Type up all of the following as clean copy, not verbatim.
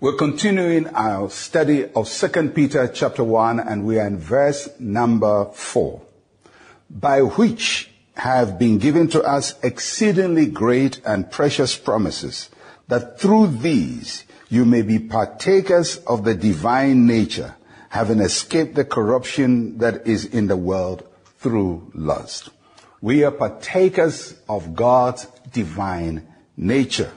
We're continuing our study of Second Peter chapter 1, and we are in verse number 4. By which have been given to us exceedingly great and precious promises, that through these you may be partakers of the divine nature, having escaped the corruption that is in the world through lust. We are partakers of God's divine nature.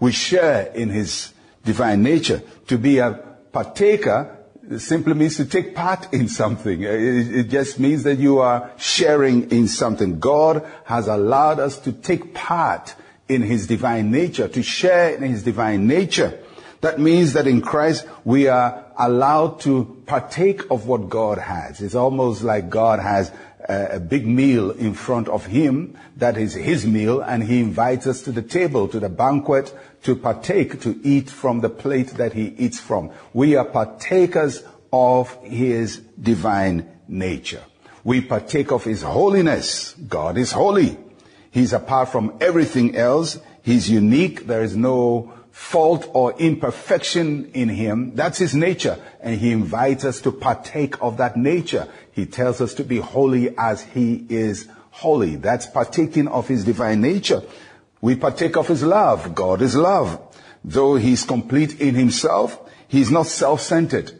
We share in his divine nature. To be a partaker simply means to take part in something. It just means that you are sharing in something. God has allowed us to take part in his divine nature, to share in his divine nature. That means that in Christ we are allowed to partake of what God has. It's almost like God has a big meal in front of him, that is his meal, and he invites us to the table, to the banquet, to partake, to eat from the plate that he eats from. We are partakers of his divine nature. We partake of his holiness. God is holy. He's apart from everything else. He's unique. There is no fault or imperfection in him. That's his nature. And he invites us to partake of that nature. He tells us to be holy as he is holy. That's partaking of his divine nature. We partake of his love. God is love. Though he's complete in himself, he's not self-centered.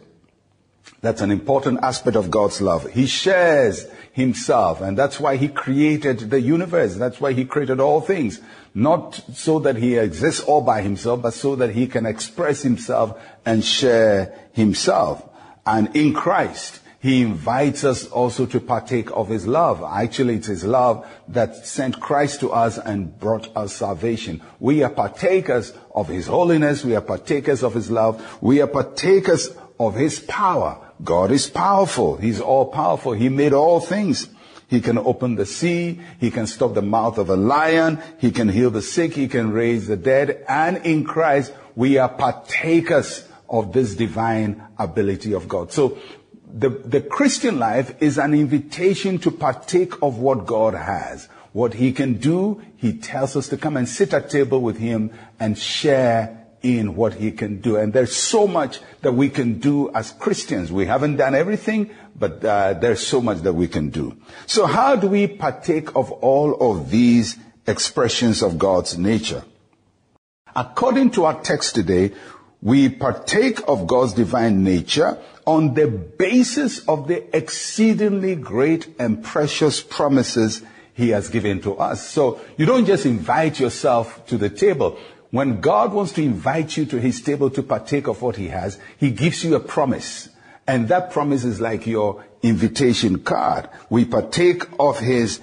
That's an important aspect of God's love. He shares himself, and that's why he created the universe. That's why he created all things. Not so that he exists all by himself, but so that he can express himself and share himself. And in Christ, he invites us also to partake of his love. Actually, it's his love that sent Christ to us and brought us salvation. We are partakers of his holiness. We are partakers of his love. We are partakers of his power. God is powerful. He's all powerful. He made all things. He can open the sea. He can stop the mouth of a lion. He can heal the sick. He can raise the dead. And in Christ, we are partakers of this divine ability of God. So the Christian life is an invitation to partake of what God has. What he can do, he tells us to come and sit at table with him and share in what he can do. And there's so much that we can do as Christians. We haven't done everything, but there's so much that we can do. So how do we partake of all of these expressions of God's nature? According to our text today, we partake of God's divine nature on the basis of the exceedingly great and precious promises he has given to us. So you don't just invite yourself to the table. When God wants to invite you to his table to partake of what he has, he gives you a promise. And that promise is like your invitation card. We partake of his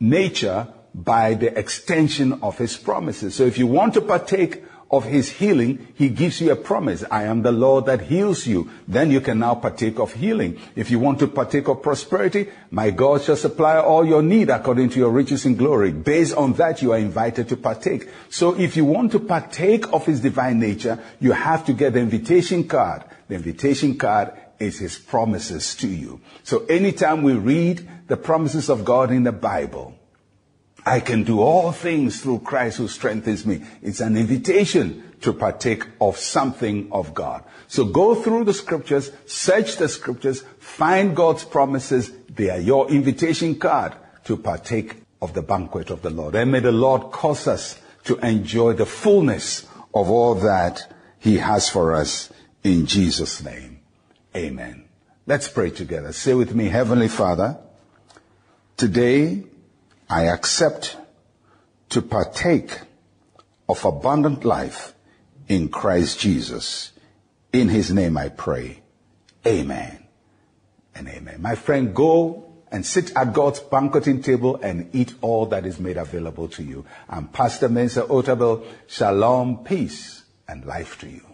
nature by the extension of his promises. So if you want to partake of his healing, he gives you a promise. I am the Lord that heals you. Then you can now partake of healing. If you want to partake of prosperity, my God shall supply all your need according to your riches in glory. Based on that, you are invited to partake. So if you want to partake of his divine nature, you have to get the invitation card. The invitation card is his promises to you. So anytime we read the promises of God in the Bible, I can do all things through Christ who strengthens me. It's an invitation to partake of something of God. So go through the scriptures, search the scriptures, find God's promises. They are your invitation card to partake of the banquet of the Lord. And may the Lord cause us to enjoy the fullness of all that he has for us in Jesus' name. Amen. Let's pray together. Say with me, Heavenly Father, today I accept to partake of abundant life in Christ Jesus. In his name I pray. Amen and amen. My friend, go and sit at God's banqueting table and eat all that is made available to you. I'm Pastor Mensa Otabil. Shalom, peace, and life to you.